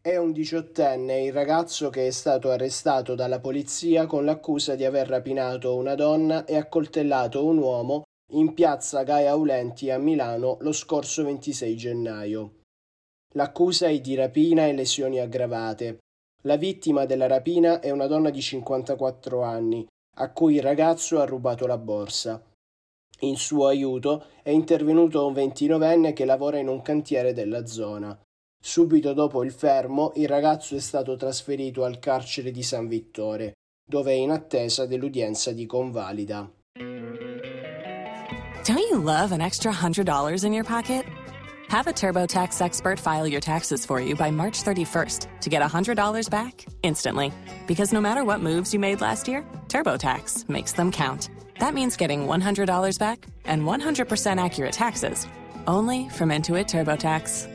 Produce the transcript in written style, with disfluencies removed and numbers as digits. È un diciottenne il ragazzo che è stato arrestato dalla polizia con l'accusa di aver rapinato una donna e accoltellato un uomo in piazza Gae Aulenti a Milano lo scorso 26 gennaio. L'accusa è di rapina e lesioni aggravate. La vittima della rapina è una donna di 54 anni, a cui il ragazzo ha rubato la borsa. In suo aiuto è intervenuto un 29enne che lavora in un cantiere della zona. Subito dopo il fermo, il ragazzo è stato trasferito al carcere di San Vittore, dove è in attesa dell'udienza di convalida. Don't you love an extra $100 in your pocket? Have a TurboTax expert file your taxes for you by March 31st to get $100 back instantly. Because no matter what moves you made last year, TurboTax makes them count. That means getting $100 back and 100% accurate taxes, only from Intuit TurboTax.